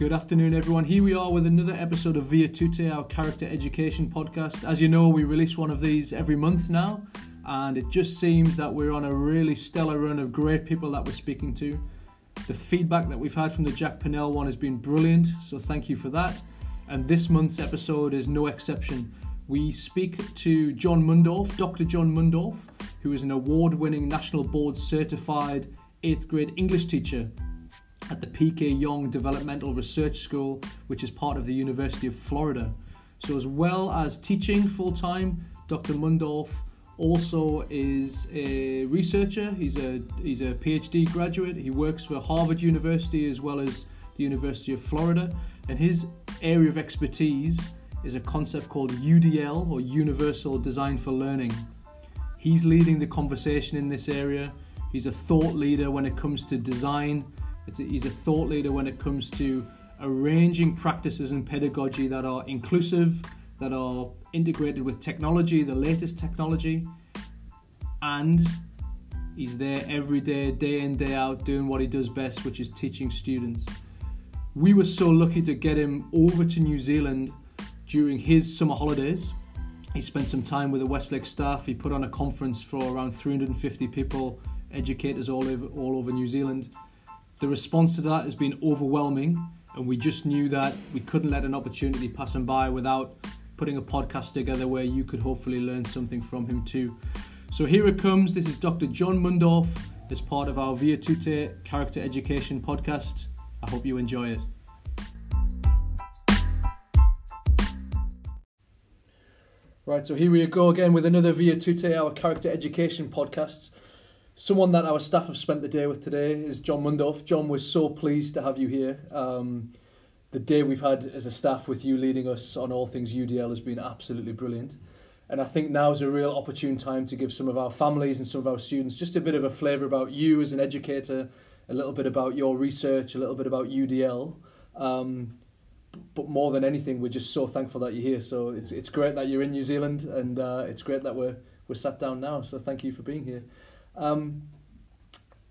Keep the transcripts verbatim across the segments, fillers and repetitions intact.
Good afternoon, everyone. Here we are with another episode of Via Tutte, our character education podcast. As you know, we release one of these every month now, and it just seems that we're on a really stellar run of great people that we're speaking to. The feedback that we've had from the Jack Pinnell one has been brilliant, so thank you for that. And this month's episode is no exception. We speak to John Mundorf, Doctor John Mundorf, who is an award-winning National Board Certified eighth grade English teacher at the P K Young Developmental Research School, which is part of the University of Florida. So as well as teaching full-time, Doctor Mundorf also is a researcher. He's a, he's a PhD graduate. He works for Harvard University as well as the University of Florida. And his area of expertise is a concept called U D L, or Universal Design for Learning. He's leading the conversation in this area. He's a thought leader when it comes to design. It's a, he's a thought leader when it comes to arranging practices and pedagogy that are inclusive, that are integrated with technology, the latest technology. And he's there every day, day in, day out, doing what he does best, which is teaching students. We were so lucky to get him over to New Zealand during his summer holidays. He spent some time with the Westlake staff. He put on a conference for around three hundred fifty people, educators all over, all over New Zealand. The response to that has been overwhelming, and we just knew that we couldn't let an opportunity pass him by without putting a podcast together where you could hopefully learn something from him too. So here it comes. This is Doctor John Mundorf as part of our Via Tutte Character Education podcast. I hope you enjoy it. Right, so here we go again with another Via Tutte, our Character Education podcast. Someone that our staff have spent the day with today is John Mundorf. John, we're so pleased to have you here. Um, the day we've had as a staff with you leading us on all things U D L has been absolutely brilliant. And I think now is a real opportune time to give some of our families and some of our students just a bit of a flavour about you as an educator, a little bit about your research, a little bit about U D L. Um, but more than anything, we're just so thankful that you're here. So it's it's great that you're in New Zealand, and uh, it's great that we're, we're sat down now. So thank you for being here. Um,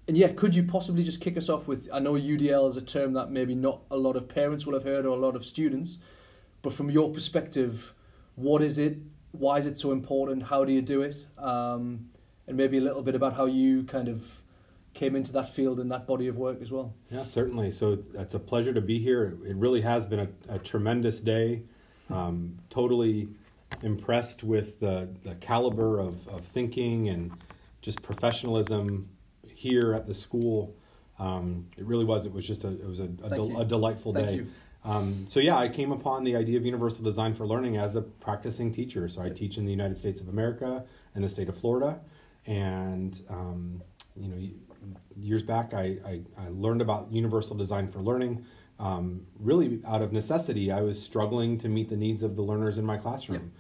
and yeah, could you possibly just kick us off with, I know U D L is a term that maybe not a lot of parents will have heard or a lot of students, but from your perspective, what is it, why is it so important, how do you do it, um, and maybe a little bit about how you kind of came into that field and that body of work as well. Yeah, certainly. So it's a pleasure to be here. It really has been a, a tremendous day, um, totally impressed with the, the caliber of, of thinking and just professionalism here at the school. Um, it really was. It was just a. It was a, a, del- a delightful Thank day. You. Um, so yeah, I came upon the idea of universal design for learning as a practicing teacher. So I teach in the United States of America and the state of Florida. And um, you know, years back, I, I I learned about universal design for learning. Um, really out of necessity, I was struggling to meet the needs of the learners in my classroom. Yep.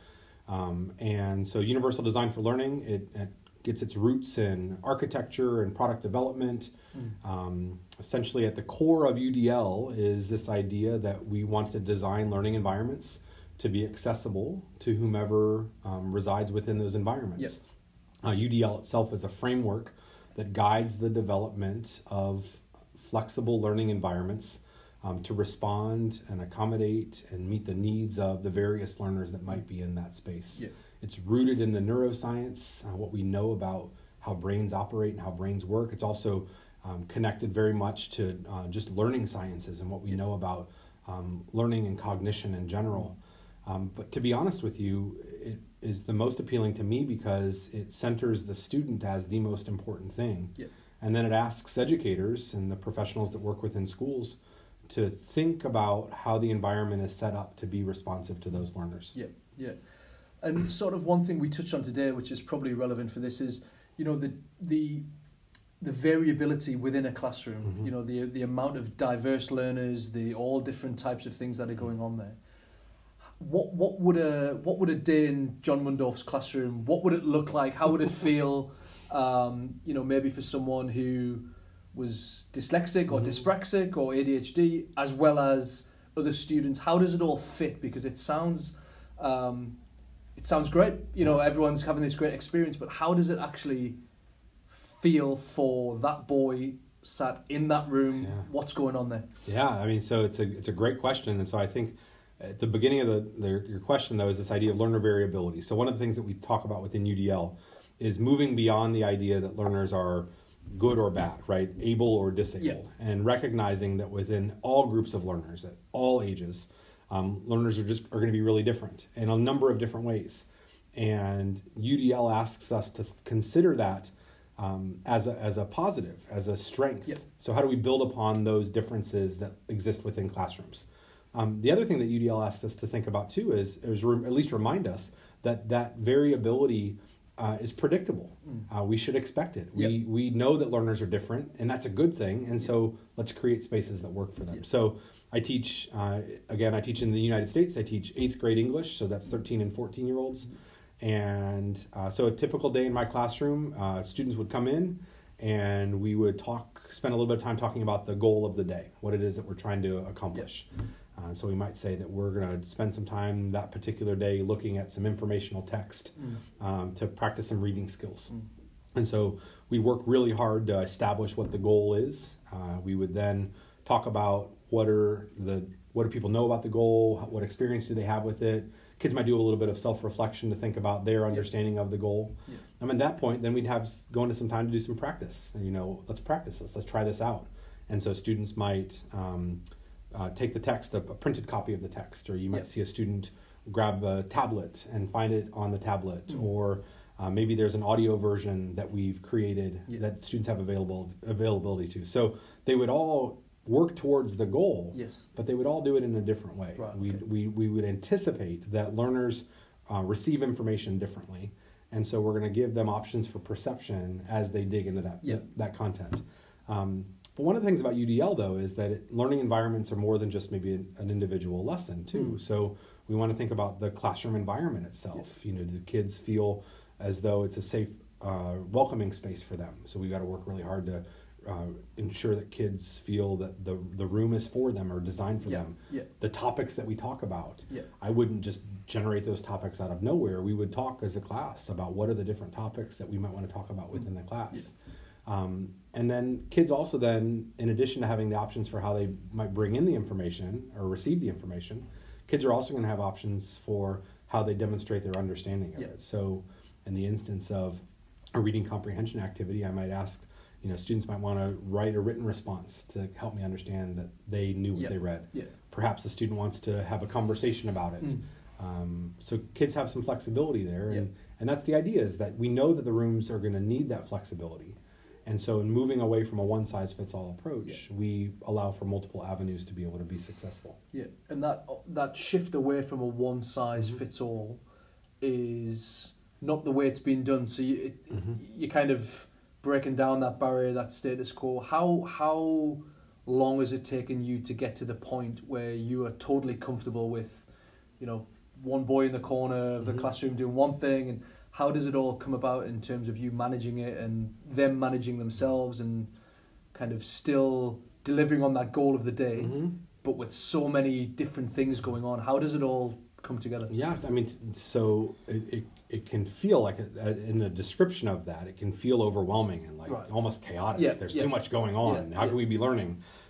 Um, and so universal design for learning. It. it gets its roots in architecture and product development. Mm. Um, essentially at the core of U D L is this idea that we want to design learning environments to be accessible to whomever um, resides within those environments. Yep. Uh, U D L itself is a framework that guides the development of flexible learning environments um, to respond and accommodate and meet the needs of the various learners that might be in that space. Yep. It's rooted in the neuroscience, uh, what we know about how brains operate and how brains work. It's also um, connected very much to uh, just learning sciences and what we know about um, learning and cognition in general. Um, but to be honest with you, it is the most appealing to me because it centers the student as the most important thing. Yeah. And then it asks educators and the professionals that work within schools to think about how the environment is set up to be responsive to those learners. Yeah, yeah. And sort of one thing we touched on today, which is probably relevant for this, is, you know, the the the variability within a classroom. Mm-hmm. You know, the the amount of diverse learners, the all different types of things that are going on there. What what would a what would a day in John Mundorf's classroom? What would it look like? How would it feel? Um, you know, maybe for someone who was dyslexic or mm-hmm. dyspraxic or A D H D, as well as other students. How does it all fit? Because it sounds. Um, It sounds great, you know, everyone's having this great experience, but how does it actually feel for that boy sat in that room? Yeah. What's going on there? Yeah, I mean, so it's a it's a great question. And so I think at the beginning of the, the your question, though, is this idea of learner variability. So one of the things that we talk about within U D L is moving beyond the idea that learners are good or bad, right? Able or disabled. Yeah. And recognizing that within all groups of learners at all ages, um, learners are just are going to be really different in a number of different ways. And U D L asks us to consider that um, as a, as a positive, as a strength. Yep. So how do we build upon those differences that exist within classrooms? Um, the other thing that U D L asks us to think about too is, is re- at least remind us that that variability uh, is predictable. Mm. Uh, we should expect it. Yep. We we know that learners are different, and that's a good thing. And yep. so let's create spaces that work for them. Yep. So I teach, uh, again, I teach in the United States. I teach eighth grade English, so that's thirteen and fourteen year olds. Mm. And uh, so a typical day in my classroom, uh, students would come in and we would talk, spend a little bit of time talking about the goal of the day, what it is that we're trying to accomplish. Yep. Uh, so we might say that we're going to spend some time that particular day looking at some informational text mm. um, to practice some reading skills. Mm. And so we work really hard to establish what the goal is. Uh, we would then talk about what are the what do people know about the goal, what experience do they have with it. Kids might do a little bit of self-reflection to think about their understanding yeah. of the goal. Yeah. I mean, at that point, then we'd have go into some time to do some practice. You know, let's practice this. Let's try this out. And so students might um, uh, take the text, a, a printed copy of the text, or you might yeah. see a student grab a tablet and find it on the tablet, mm-hmm. or uh, maybe there's an audio version that we've created yeah. that students have available availability to. So they would all work towards the goal, yes. but they would all do it in a different way. Right, we okay. we we would anticipate that learners uh, receive information differently, and so we're going to give them options for perception as they dig into that yep. that content. Um, but one of the things about U D L though is that it, learning environments are more than just maybe an, an individual lesson too. Mm. So we want to think about the classroom environment itself. Yep. You know, do kids feel as though it's a safe, uh, welcoming space for them? So we've got to work really hard to Uh, ensure that kids feel that the the room is for them or designed for yeah, them. Yeah. The topics that we talk about, yeah. I wouldn't just generate those topics out of nowhere. We would talk as a class about what are the different topics that we might want to talk about within the class. Yeah. Um, and then kids also then, in addition to having the options for how they might bring in the information or receive the information, kids are also going to have options for how they demonstrate their understanding of yeah. it. So in the instance of a reading comprehension activity, I might ask, you know, students might want to write a written response to help me understand that they knew what yep. they read. Yep. Perhaps a student wants to have a conversation about it. Mm. Um, so kids have some flexibility there. Yep. And, and that's the idea, is that we know that the rooms are going to need that flexibility. And so in moving away from a one-size-fits-all approach, yeah. we allow for multiple avenues to be able to be successful. Yeah, and that that shift away from a one-size-fits-all mm-hmm. is not the way it's been done. So you it, mm-hmm. you kind of breaking down that barrier, that status quo. How how long has it taken you to get to the point where you are totally comfortable with, you know, one boy in the corner of the mm-hmm. classroom doing one thing, and how does it all come about in terms of you managing it and them managing themselves and kind of still delivering on that goal of the day, mm-hmm. but with so many different things going on? How does it all come together? Yeah, I mean, so it, it It can feel like, a, a, in the description of that, it can feel overwhelming and like right. almost chaotic. Yeah, There's yeah. too much going on. Yeah, How yeah. can we be learning?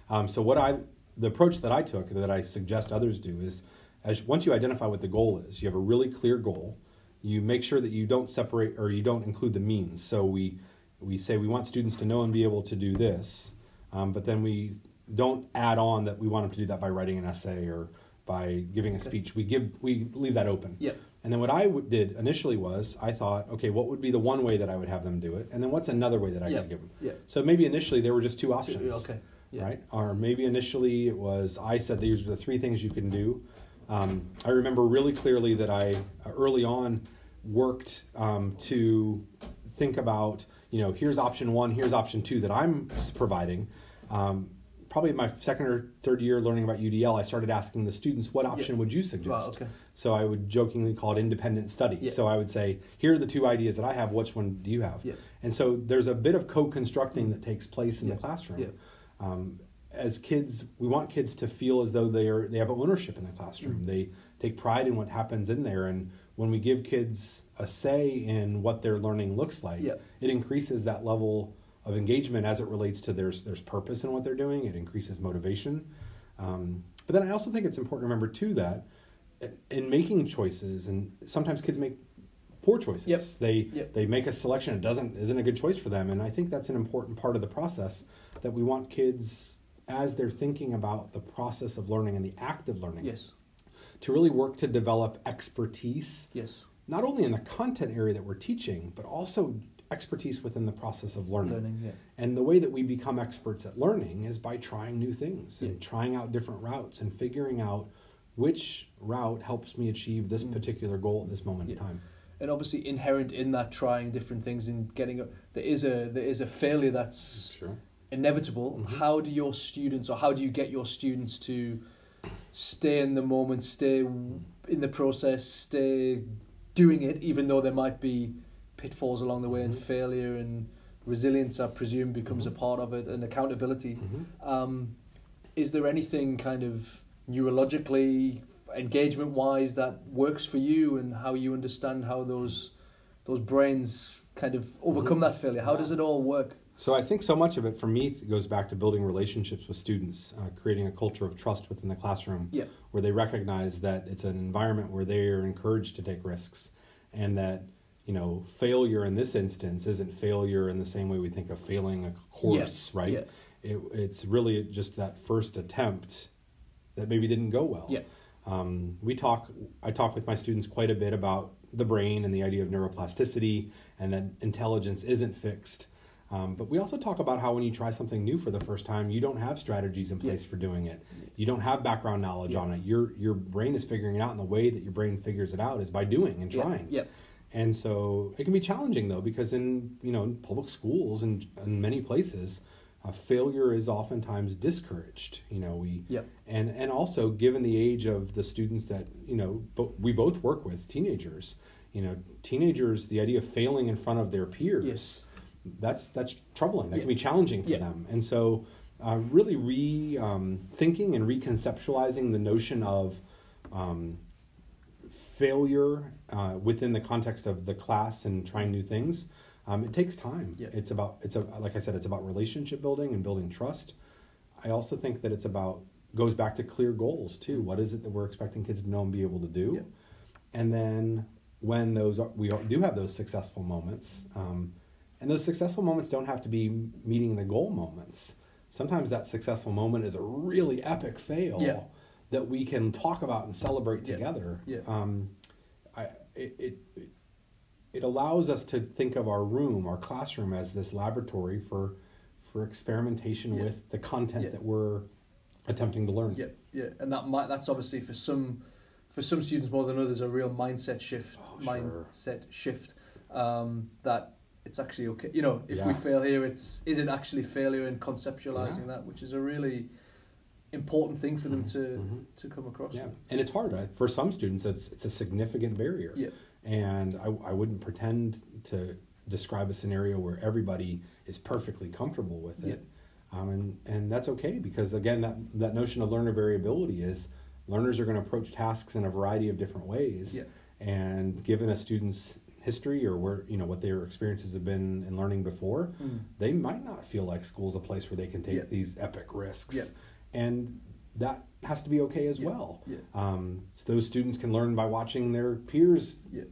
Um, so what I, the approach that I took, that I suggest others do, is as once you identify what the goal is, you have a really clear goal. You make sure that you don't separate or you don't include the means. So we we say we want students to know and be able to do this, um, but then we don't add on that we want them to do that by writing an essay or by giving okay. a speech. We give we leave that open. Yeah. And then what I w- did initially was I thought, okay, what would be the one way that I would have them do it? And then what's another way that I yeah. could give them? Yeah. So maybe initially there were just two options, okay. yeah. right? Or maybe initially it was I said these are the three things you can do. Um, I remember really clearly that I early on worked um, to think about, you know, here's option one, here's option two that I'm providing. Um, probably my second or third year learning about U D L, I started asking the students, what option yeah. would you suggest? Wow, okay. So I would jokingly call it independent study. Yeah. So I would say, here are the two ideas that I have, which one do you have? Yeah. And so there's a bit of co-constructing that takes place in yeah. the classroom. Yeah. Um, as kids, we want kids to feel as though they are they have ownership in the classroom. Mm-hmm. They take pride in what happens in there. And when we give kids a say in what their learning looks like, yeah. it increases that level of engagement as it relates to there's, there's purpose in what they're doing. It increases motivation. Um, but then I also think it's important to remember, too, that in making choices, and sometimes kids make poor choices. Yep. They yep. they make a selection that doesn't isn't a good choice for them. And I think that's an important part of the process, that we want kids, as they're thinking about the process of learning and the act of learning, yes, to really work to develop expertise, yes, not only in the content area that we're teaching, but also expertise within the process of learning. learning yeah. And the way that we become experts at learning is by trying new things, yeah, and trying out different routes and figuring out which route helps me achieve this mm. particular goal at this moment yeah. in time. And obviously inherent in that, trying different things and getting up, there is a there is a failure that's sure. inevitable. Mm-hmm. How do your students, or how do you get your students to stay in the moment, stay in the process, stay doing it, even though there might be pitfalls along the way, mm-hmm, and failure and resilience, I presume, becomes mm-hmm a part of it, and accountability. Mm-hmm. Um, is there anything kind of neurologically, engagement-wise, that works for you, and how you understand how those those brains kind of overcome mm-hmm that failure? How yeah. does it all work? So I think so much of it, for me, goes back to building relationships with students, uh, creating a culture of trust within the classroom, yeah, where they recognize that it's an environment where they are encouraged to take risks, and that, you know, failure in this instance isn't failure in the same way we think of failing a course, yeah, right? Yeah. It, it's really just that first attempt that maybe didn't go well. Yeah. Um, we talk, I talk with my students quite a bit about the brain and the idea of neuroplasticity, and that intelligence isn't fixed. Um, but we also talk about how when you try something new for the first time, you don't have strategies in place yeah. for doing it. You don't have background knowledge yeah. on it. Your your brain is figuring it out, and the way that your brain figures it out is by doing and trying. Yeah. Yeah. And so it can be challenging, though, because in, you know, in public schools and in many places, Uh, failure is oftentimes discouraged, you know, we, yep. and, and also given the age of the students that, you know, bo- we both work with, teenagers, you know, teenagers, the idea of failing in front of their peers, yes. that's, that's troubling. That yep. can be challenging for yep. them. And so uh, really re um, thinking and reconceptualizing the notion of um, failure uh, within the context of the class and trying new things. Um, it takes time. Yeah. It's about, it's a, like I said, it's about relationship building and building trust. I also think that it's about, goes back to clear goals too. What is it that we're expecting kids to know and be able to do? Yeah. And then when those are, we do have those successful moments, um, and those successful moments don't have to be meeting the goal moments. Sometimes that successful moment is a really epic fail yeah. that we can talk about and celebrate yeah. together. Yeah. Um, I, it, it, it It allows us to think of our room, our classroom, as this laboratory for for experimentation yeah. with the content yeah. that we're attempting to learn. Yeah, yeah, and that might, that's obviously for some for some students more than others a real mindset shift. Oh, mindset sure. shift um, that it's actually okay. You know, if yeah. we fail here, it's is it actually failure, and conceptualizing yeah. that, which is a really important thing for them mm-hmm. to mm-hmm. to come across. Yeah, with. And it's hard for some students. It's it's a significant barrier. Yeah. And I, I wouldn't pretend to describe a scenario where everybody is perfectly comfortable with it. Yeah. Um, and, and that's okay, because, again, that, that notion of learner variability is learners are going to approach tasks in a variety of different ways. Yeah. And given a student's history, or where, you know, what their experiences have been in learning before, mm. they might not feel like school's a place where they can take yeah. these epic risks. Yeah. And that has to be okay as yeah, well. Yeah. Um, so those students can learn by watching their peers yeah.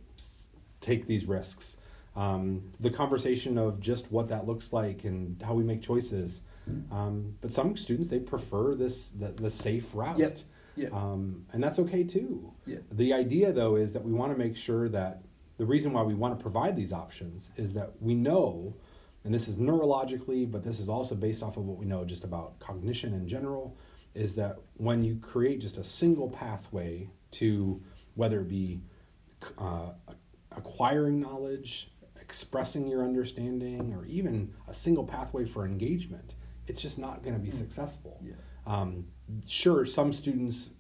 take these risks. Um, the conversation of just what that looks like and how we make choices. Mm-hmm. Um, but some students, they prefer this the, the safe route. Yep. Yep. Um, and that's okay too. Yep. The idea, though, is that we want to make sure that the reason why we want to provide these options is that we know, and this is neurologically, but this is also based off of what we know just about cognition in general, is that when you create just a single pathway to, whether it be uh, acquiring knowledge, expressing your understanding, or even a single pathway for engagement, it's just not going to be successful. Yeah. Um, sure, some students,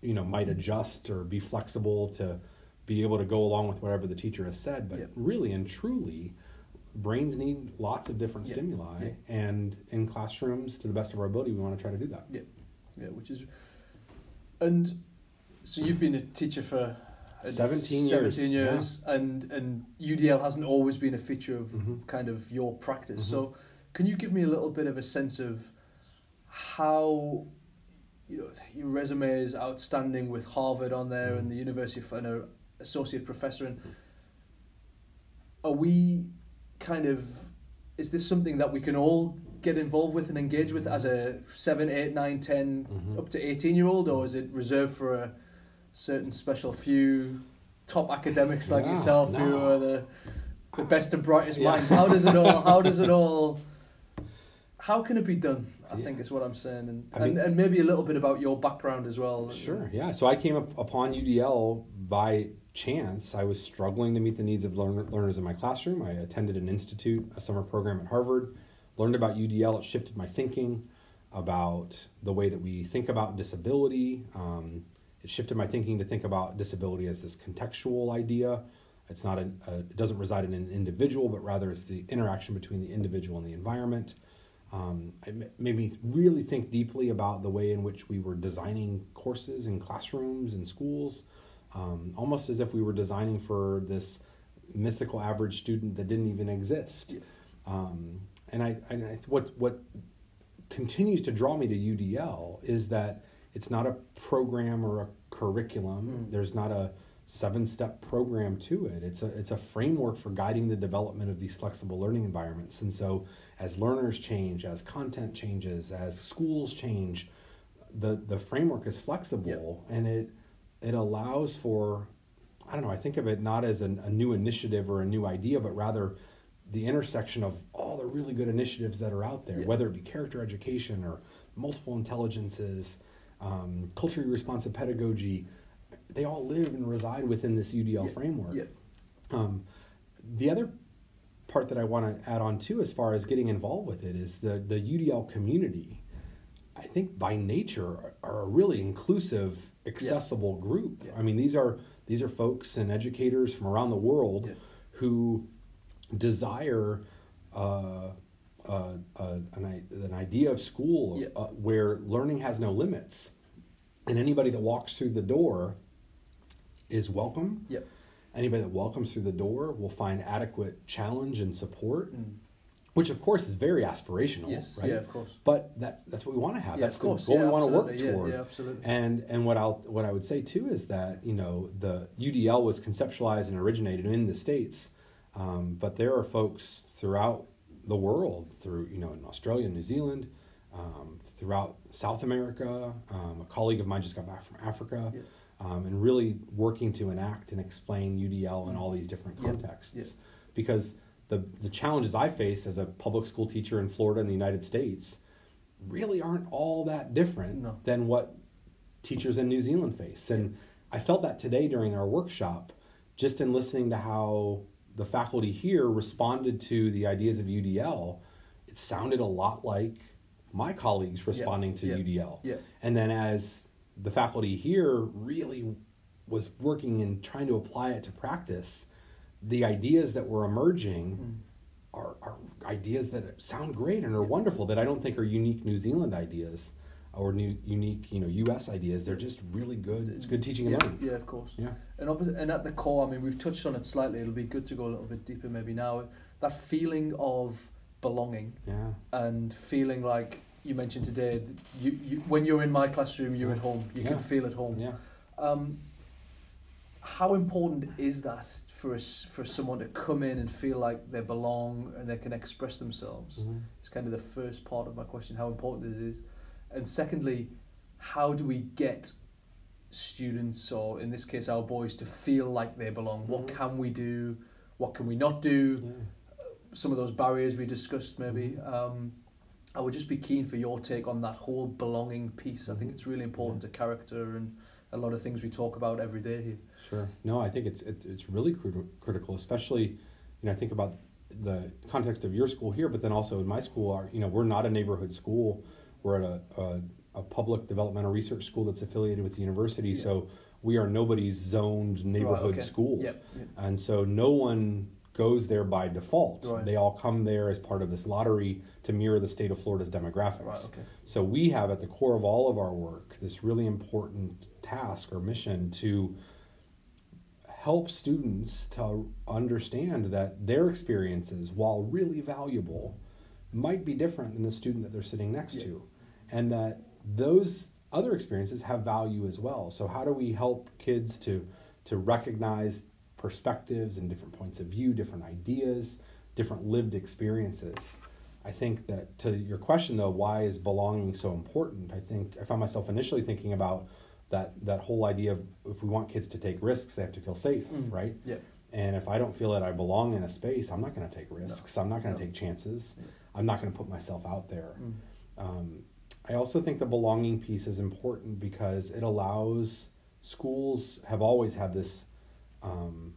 you know, might adjust or be flexible to be able to go along with whatever the teacher has said, but yeah. really and truly, brains need lots of different yeah. stimuli, yeah. and in classrooms, to the best of our ability, we want to try to do that. Yeah. Yeah, which is, and so you've been a teacher for seventeen years, yeah. and and U D L hasn't always been a feature of mm-hmm. kind of your practice. Mm-hmm. So Can you give me a little bit of a sense of how, you know, your resume is outstanding with Harvard on there and the University of, and an associate professor, and are we kind of, is this something that we can all get involved with and engage with as a seven, eight, nine, ten, mm-hmm. up to eighteen year old, or is it reserved for a certain special few top academics like no, yourself no. who are the the best and brightest yeah. minds? How does it all, how does it all, how can it be done? I yeah. think is what I'm saying. And, I mean, and and maybe a little bit about your background as well. Sure, yeah. So I came up upon U D L by chance. I was struggling to meet the needs of learner, learners in my classroom. I attended an institute, a summer program at Harvard, learned about U D L. It shifted my thinking about the way that we think about disability. Um, it shifted my thinking to think about disability as this contextual idea. It's not a, a, it doesn't reside in an individual, but rather it's the interaction between the individual and the environment. Um, it made me really think deeply about the way in which we were designing courses in classrooms and schools, um, almost as if we were designing for this mythical average student that didn't even exist. Um, and I, and I, what what continues to draw me to U D L is that it's not a program or a curriculum. Mm. There's not a seven-step program to it. It's a it's a framework for guiding the development of these flexible learning environments. And so as learners change, as content changes, as schools change, the, the framework is flexible. Yep. And it it allows for, I don't know, I think of it not as an, a new initiative or a new idea, but rather the intersection of all the really good initiatives that are out there, yep. whether it be character education or multiple intelligences, um, culturally responsive pedagogy. They all live and reside within this U D L yeah, framework. Yeah. Um, the other part that I want to add on to as far as getting involved with it is the, the U D L community, I think by nature, are, are a really inclusive, accessible yeah. group. Yeah. I mean, these are these are folks and educators from around the world yeah. who desire uh, uh, uh, an, an idea of school yeah. uh, where learning has no limits. And anybody that walks through the door is welcome. Yep. Anybody that welcomes through the door will find adequate challenge and support, mm. which of course is very aspirational, yes, right? Yeah, of course. But that that's what we want to have. Yeah, that's of course. the goal yeah, we want to work yeah, toward. Yeah, absolutely. And and what I'll what I would say too is that, you know, the U D L was conceptualized and originated in the States, um, but there are folks throughout the world, through you know in Australia, New Zealand. Um, throughout South America. Um, a colleague of mine just got back from Africa, yeah. um, and really working to enact and explain U D L in all these different contexts. Yeah. Yeah. Because the, the challenges I face as a public school teacher in Florida and the United States really aren't all that different no. than what teachers in New Zealand face. And yeah. I felt that today during our workshop, just in listening to how the faculty here responded to the ideas of U D L, it sounded a lot like my colleagues responding yeah, to yeah, U D L. Yeah. And then as the faculty here really was working and trying to apply it to practice, the ideas that were emerging mm-hmm. are, are ideas that sound great and are yeah. wonderful, that I don't think are unique New Zealand ideas or new, unique you know U S ideas. They're just really good. It's good teaching and yeah, learning. Yeah, of course. Yeah. And, and at the core, I mean, we've touched on it slightly. It'll be good to go a little bit deeper maybe now. That feeling of belonging yeah. and feeling like you mentioned today, you, you when you're in my classroom, you're at home. You yeah. can feel at home. Yeah. Um, how important is that for us, for someone to come in and feel like they belong and they can express themselves? Mm-hmm. It's kind of the first part of my question. How important this is, and secondly, how do we get students, or in this case, our boys, to feel like they belong? Mm-hmm. What can we do? What can we not do? Yeah. Some of those barriers we discussed maybe. Um, I would just be keen for your take on that whole belonging piece. I think it's really important to character and a lot of things we talk about every day here. Sure. No, I think it's it's, it's really cr- critical, especially, you know, I think about the context of your school here, but then also in my school, our, you know, we're not a neighborhood school. We're at a, a, a public developmental research school that's affiliated with the university, yeah. so we are nobody's zoned neighborhood right, okay. school. Yep, yep. And so no one goes there by default. Right. They all come there as part of this lottery to mirror the state of Florida's demographics. Right, okay. So we have at the core of all of our work this really important task or mission to help students to understand that their experiences, while really valuable, might be different than the student that they're sitting next yeah. to, and that those other experiences have value as well. So how do we help kids to to recognize perspectives and different points of view, different ideas, different lived experiences? I think that, to your question though, why is belonging so important? I think I found myself initially thinking about that that whole idea of, if we want kids to take risks, they have to feel safe, mm. right? Yeah. And if I don't feel that I belong in a space, I'm not going to take risks. No. I'm not going to no. take chances. Yeah. I'm not going to put myself out there. Mm. Um, I also think the belonging piece is important because it allows schools have always had this, um,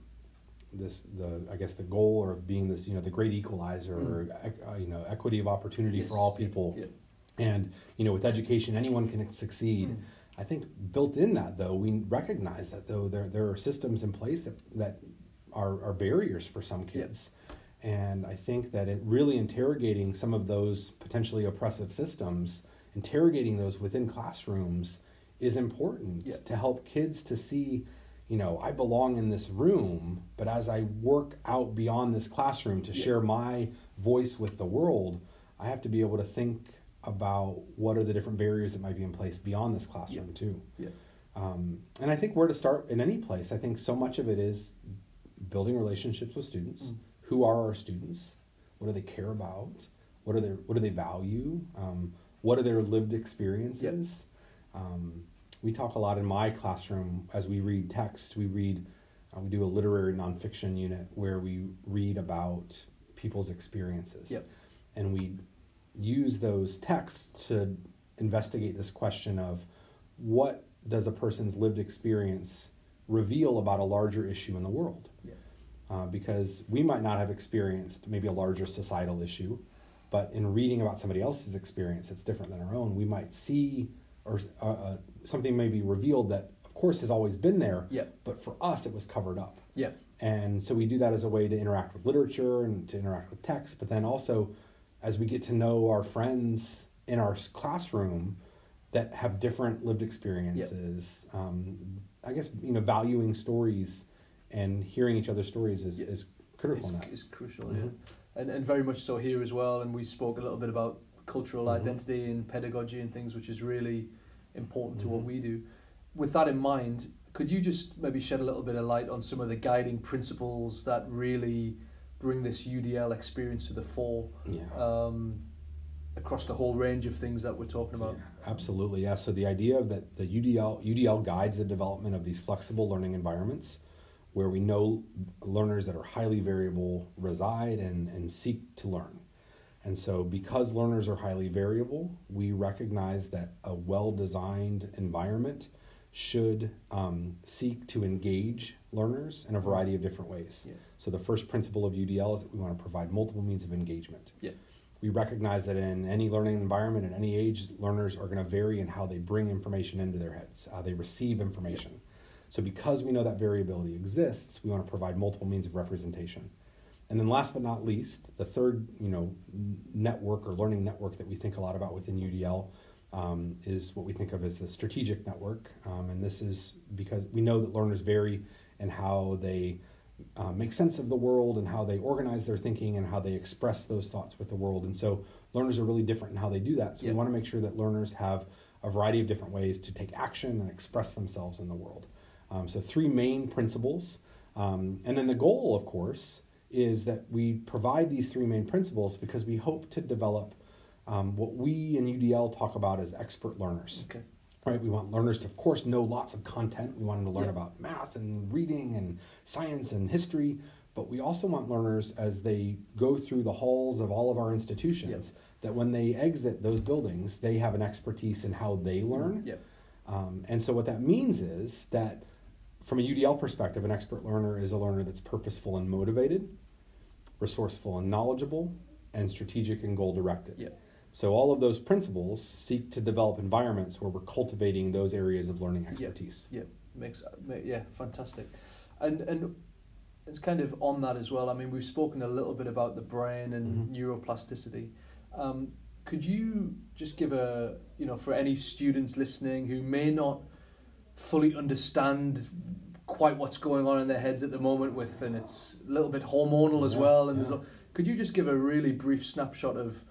this the I guess the goal of being this, you know, the great equalizer, mm. or, you know, equity of opportunity yes. for all people, yeah. and, you know, with education anyone can succeed. Mm. I think built in that though, we recognize that though there there are systems in place that that are, are barriers for some kids. Yeah. And I think that it really interrogating some of those potentially oppressive systems, interrogating those within classrooms is important yeah. to help kids to see, you know, I belong in this room, but as I work out beyond this classroom to yeah. share my voice with the world, I have to be able to think about what are the different barriers that might be in place beyond this classroom yeah. too. Yeah. Um, and I think where to start in any place, I think so much of it is building relationships with students. Mm. Who are our students? What do they care about? What are their, what do they value? Um, what are their lived experiences? Yep. Um, we talk a lot in my classroom as we read text. We read, uh, we do a literary nonfiction unit where we read about people's experiences. Yep. And we use those texts to investigate this question of what does a person's lived experience reveal about a larger issue in the world? Yep. Uh, because we might not have experienced maybe a larger societal issue, but in reading about somebody else's experience that's different than our own, we might see or uh, uh, something may be revealed that, of course, has always been there, yeah. but for us, it was covered up. Yeah. And so we do that as a way to interact with literature and to interact with text, but then also as we get to know our friends in our classroom that have different lived experiences, yeah. um, I guess, you know, valuing stories and hearing each other's stories is, yeah. is critical it's, now. It's crucial, mm-hmm. yeah. And and very much so here as well. And we spoke a little bit about cultural mm-hmm. identity and pedagogy and things, which is really important mm-hmm. to what we do. With that in mind, could you just maybe shed a little bit of light on some of the guiding principles that really bring this U D L experience to the fore yeah. um, across the whole range of things that we're talking about? Yeah, absolutely, yeah. So the idea of that the U D L, U D L guides the development of these flexible learning environments where we know learners that are highly variable reside and, and seek to learn. And so because learners are highly variable, we recognize that a well-designed environment should um, seek to engage learners in a variety of different ways. Yeah. So the first principle of U D L is that we want to provide multiple means of engagement. Yeah. We recognize that in any learning environment, at any age, learners are going to vary in how they bring information into their heads, how they receive information. Yeah. So because we know that variability exists, we want to provide multiple means of representation. And then last but not least, the third, you know, network or learning network that we think a lot about within U D L um, is what we think of as the strategic network. Um, and this is because we know that learners vary in how they uh, make sense of the world and how they organize their thinking and how they express those thoughts with the world. And so learners are really different in how they do that. So yeah. we want to make sure that learners have a variety of different ways to take action and express themselves in the world. Um, so three main principles. Um, and then the goal, of course, is that we provide these three main principles because we hope to develop um, what we in U D L talk about as expert learners. Okay. Right? We want learners to, of course, know lots of content. We want them to learn yeah. about math and reading and science and history. But we also want learners, as they go through the halls of all of our institutions, yeah. that when they exit those buildings, they have an expertise in how they learn. Yeah. Um, and so what that means is that from a U D L perspective, an expert learner is a learner that's purposeful and motivated, resourceful and knowledgeable, and strategic and goal-directed. Yeah. So all of those principles seek to develop environments where we're cultivating those areas of learning expertise. Yeah, yeah. Makes, yeah, fantastic. And and it's kind of on that as well. I mean, we've spoken a little bit about the brain and mm-hmm. neuroplasticity. Um, could you just give a, you know, for any students listening who may not fully understand quite what's going on in their heads at the moment with, and it's a little bit hormonal as yeah, well. And yeah. there's a, could you just give a really brief snapshot of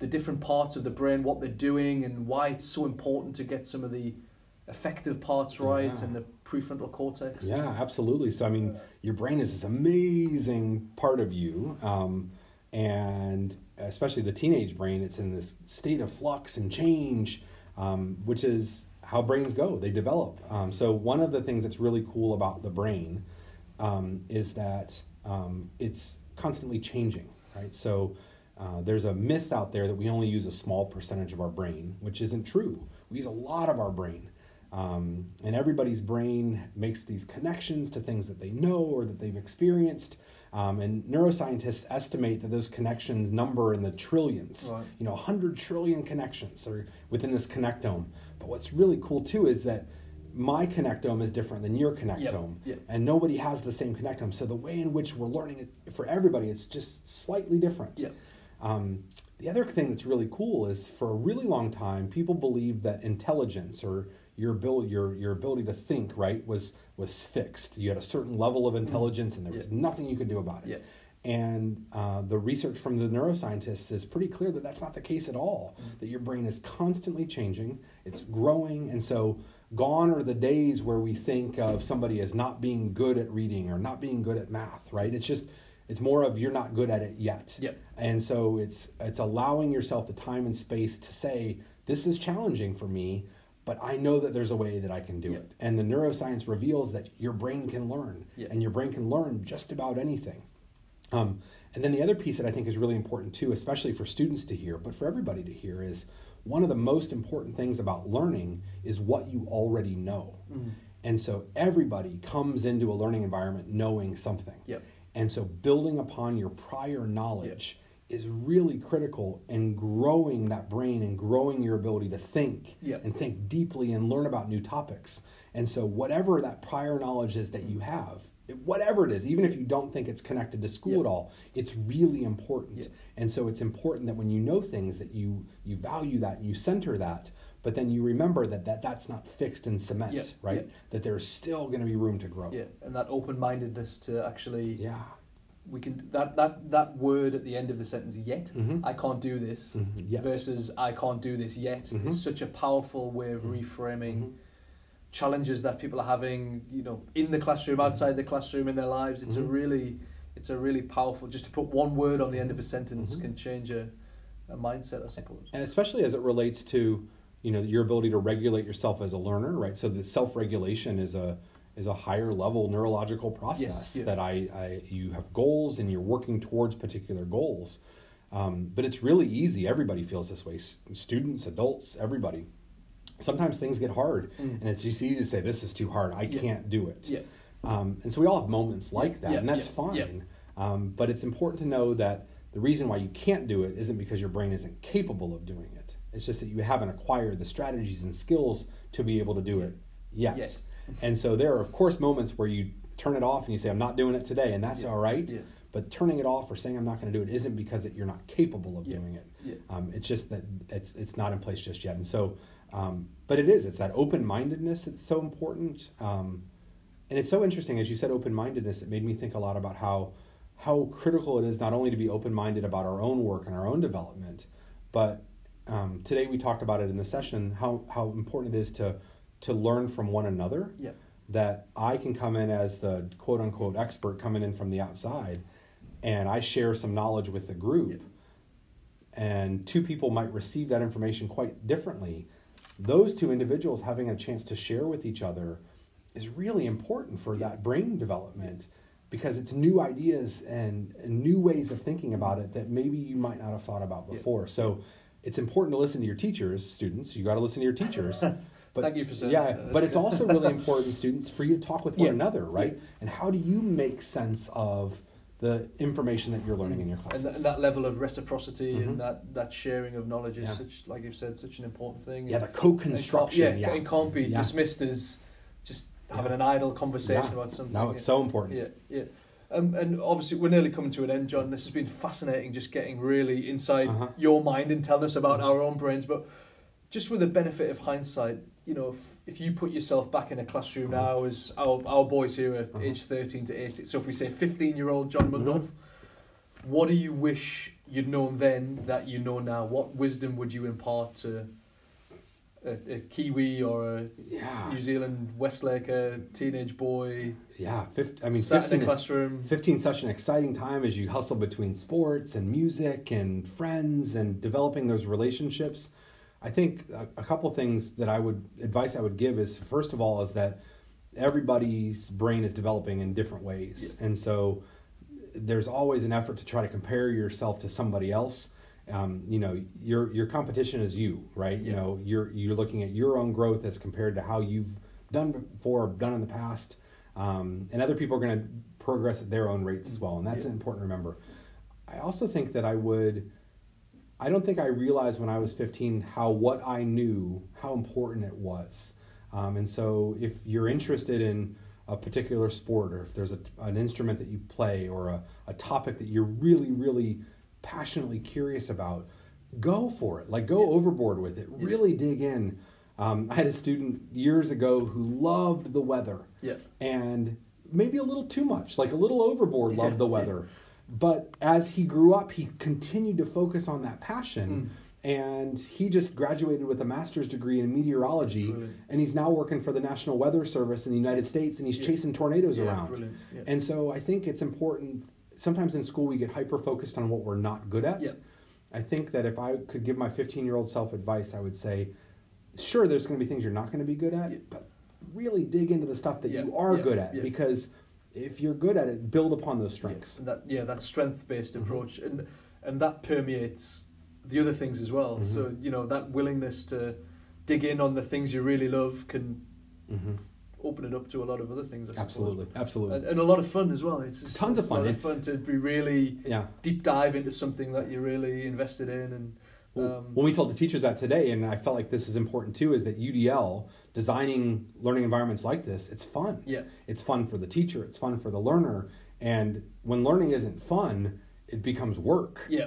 the different parts of the brain, what they're doing, and why it's so important to get some of the effective parts right, yeah. and the prefrontal cortex. Yeah, absolutely. So, I mean, your brain is this amazing part of you, um, and especially the teenage brain, it's in this state of flux and change, um, which is how brains go. They develop. Um, so one of the things that's really cool about the brain um, is that um, it's constantly changing, right? So uh, there's a myth out there that we only use a small percentage of our brain, which isn't true. We use a lot of our brain. Um, and everybody's brain makes these connections to things that they know or that they've experienced. Um, and neuroscientists estimate that those connections number in the trillions, right. you know, one hundred trillion connections are within this connectome. But what's really cool, too, is that my connectome is different than your connectome, yep. Yep. and nobody has the same connectome. So the way in which we're learning it for everybody, it's just slightly different. Yep. Um, the other thing that's really cool is for a really long time, people believed that intelligence or your ability, your, your ability to think, right, was was fixed. You had a certain level of intelligence, and there was yeah. nothing you could do about it. Yeah. And uh, the research from the neuroscientists is pretty clear that that's not the case at all, mm-hmm. that your brain is constantly changing, it's growing, and so gone are the days where we think of somebody as not being good at reading or not being good at math, right? It's just, it's more of you're not good at it yet. Yep. And so it's it's allowing yourself the time and space to say, this is challenging for me, but I know that there's a way that I can do yep. it. And the neuroscience reveals that your brain can learn, yep. and your brain can learn just about anything. Um, and then the other piece that I think is really important too, especially for students to hear, but for everybody to hear, is one of the most important things about learning is what you already know. Mm-hmm. And so everybody comes into a learning environment knowing something. Yep. And so building upon your prior knowledge yep. is really critical in growing that brain and growing your ability to think yep. and think deeply and learn about new topics. And so whatever that prior knowledge is that you have, whatever it is, even if you don't think it's connected to school yep. at all, it's really important. Yep. And so it's important that when you know things that you you value that, you center that, but then you remember that, that that's not fixed in cement, yep. right? Yep. That there's still going to be room to grow. Yeah, and that open-mindedness to actually... yeah. We can that, that, that word at the end of the sentence, yet, mm-hmm. I can't do this, mm-hmm. versus I can't do this yet, mm-hmm. is such a powerful way of mm-hmm. reframing mm-hmm. challenges that people are having, you know, in the classroom, outside the classroom, in their lives. It's mm-hmm. a really, it's a really powerful, just to put one word on the end of a sentence mm-hmm. can change a, a mindset, I suppose. And especially as it relates to, you know, your ability to regulate yourself as a learner, right? So the self-regulation is a is a higher level neurological process yes, yeah. that I, I you have goals and you're working towards particular goals. Um, but it's really easy. Everybody feels this way. S- students, adults, everybody. Sometimes things get hard, mm. and it's just easy to say, this is too hard, I yeah. can't do it. Yeah. Um, and so we all have moments like that, yeah. and that's yeah. fine. Yeah. Um, but it's important to know that the reason why you can't do it isn't because your brain isn't capable of doing it. It's just that you haven't acquired the strategies and skills to be able to do yeah. it yet. Yes. And so there are, of course, moments where you turn it off and you say, I'm not doing it today, and that's yeah. all right. Yeah. But turning it off or saying I'm not going to do it isn't because that you're not capable of yeah. doing it. Yeah. Um, it's just that it's it's not in place just yet. And so... Um, but it is, it's that open-mindedness that's so important. Um, and it's so interesting, as you said, open-mindedness, it made me think a lot about how how critical it is not only to be open-minded about our own work and our own development, but um, today we talked about it in the session, how, how important it is to, to learn from one another, yeah. that I can come in as the quote-unquote expert coming in from the outside, and I share some knowledge with the group, yeah. and two people might receive that information quite differently. Those two individuals having a chance to share with each other is really important for yeah. that brain development, because it's new ideas and new ways of thinking about it that maybe you might not have thought about before. Yeah. So it's important to listen to your teachers, students. You got to listen to your teachers. But, thank you for saying yeah, that. That's but it's good. Also really important, students, for you to talk with one yeah. another, right? Yeah. And how do you make sense of the information that you're learning in your classes? And that, that level of reciprocity mm-hmm. and that, that sharing of knowledge is yeah. such, like you've said, such an important thing. Yeah, the co-construction. It can't, yeah, yeah. It can't be yeah. dismissed as just having yeah. an idle conversation yeah. about something. No, it's yeah. so important. Yeah, yeah. Um, and obviously we're nearly coming to an end, John. This has been fascinating, just getting really inside uh-huh. your mind and telling us about our own brains. But just with the benefit of hindsight, you know, if, if you put yourself back in a classroom uh-huh. now, as our, our boys here are uh-huh. age thirteen to eighteen, so if we say fifteen-year-old John Mundorf, uh-huh. what do you wish you'd known then that you know now, what wisdom would you impart to a, a Kiwi or a yeah. New Zealand Westlaker teenage boy? Yeah, fifteen, I mean, sat fifteen in a classroom. fifteen is such an exciting time as you hustle between sports and music and friends and developing those relationships. I think a, a couple things that I would advice I would give is, first of all, is that everybody's brain is developing in different ways. Yeah. And so there's always an effort to try to compare yourself to somebody else. Um, you know, your your competition is you, right? Yeah. You know, you're you're looking at your own growth as compared to how you've done before, done in the past. Um, and other people are going to progress at their own rates as well. And that's yeah. important to remember. I also think that I would... I don't think I realized when I was fifteen how what I knew, how important it was. Um, and so if you're interested in a particular sport, or if there's a, an instrument that you play, or a, a topic that you're really, really passionately curious about, go for it. Like, go yeah. overboard with it. Yeah. Really dig in. Um, I had a student years ago who loved the weather. Yeah. And maybe a little too much, like a little overboard loved the weather. But as he grew up, he continued to focus on that passion. Mm. And he just graduated with a master's degree in meteorology, brilliant. And he's now working for the National Weather Service in the United States, and he's yeah. chasing tornadoes yeah, around. Yeah. And so I think it's important. Sometimes in school we get hyper-focused on what we're not good at. Yeah. I think that if I could give my fifteen-year-old self advice, I would say, sure, there's going to be things you're not going to be good at, yeah. but really dig into the stuff that yeah. you are yeah. good at, yeah. because if you're good at it, build upon those strengths. Yeah, that, yeah, that strength-based mm-hmm. approach, and and that permeates the other things as well. Mm-hmm. So, you know, that willingness to dig in on the things you really love can mm-hmm. open it up to a lot of other things, I suppose. Absolutely, absolutely. And, and a lot of fun as well. It's just, tons of fun. It's a lot of fun to be really yeah. deep dive into something that you're really invested in. And well, um, when we told the teachers that today, and I felt like this is important too, is that U D L, designing learning environments like this, it's fun. Yeah. It's fun for the teacher. It's fun for the learner. And when learning isn't fun, it becomes work. Yeah.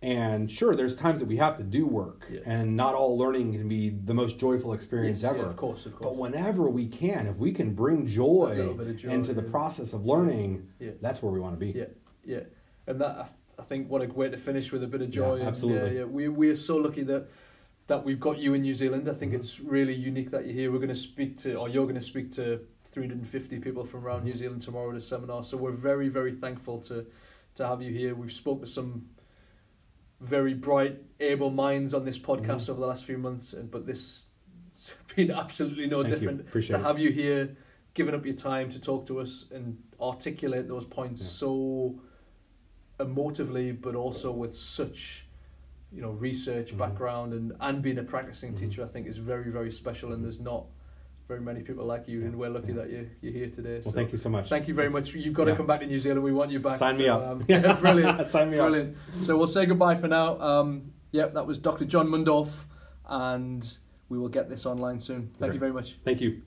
And sure, there's times that we have to do work, yeah. and not all learning can be the most joyful experience yes, ever. Yeah, of course, of course. But whenever we can, if we can bring joy, joy into the yeah. process of learning, yeah. that's where we want to be. Yeah, yeah. And that I, th- I think what a way to finish with a bit of joy. Yeah, absolutely. Yeah, yeah. We we are so lucky that that we've got you in New Zealand. I think mm-hmm. it's really unique that you're here. We're going to speak to, or you're going to speak to, three hundred fifty people from around mm-hmm. New Zealand tomorrow at a seminar. So we're very very thankful to to have you here. We've spoken to some very bright, able minds on this podcast mm-hmm. over the last few months, and but this has been absolutely no Thank different. To it. Have you here, giving up your time to talk to us and articulate those points yeah. so emotively, but also with such, you know, research mm-hmm. background and and being a practicing mm-hmm. teacher, I think is very very special, and there's not very many people like you, yeah. and we're lucky yeah. that you, you're here today. Well, so thank you so much. Thank you very That's, much. You've got yeah. to come back to New Zealand. We want you back. Sign so, me up. Um, yeah, brilliant. Sign me brilliant. Up. So we'll say goodbye for now. Um, yep, that was Doctor John Mundorf, and we will get this online soon. Thank Great. You very much. Thank you.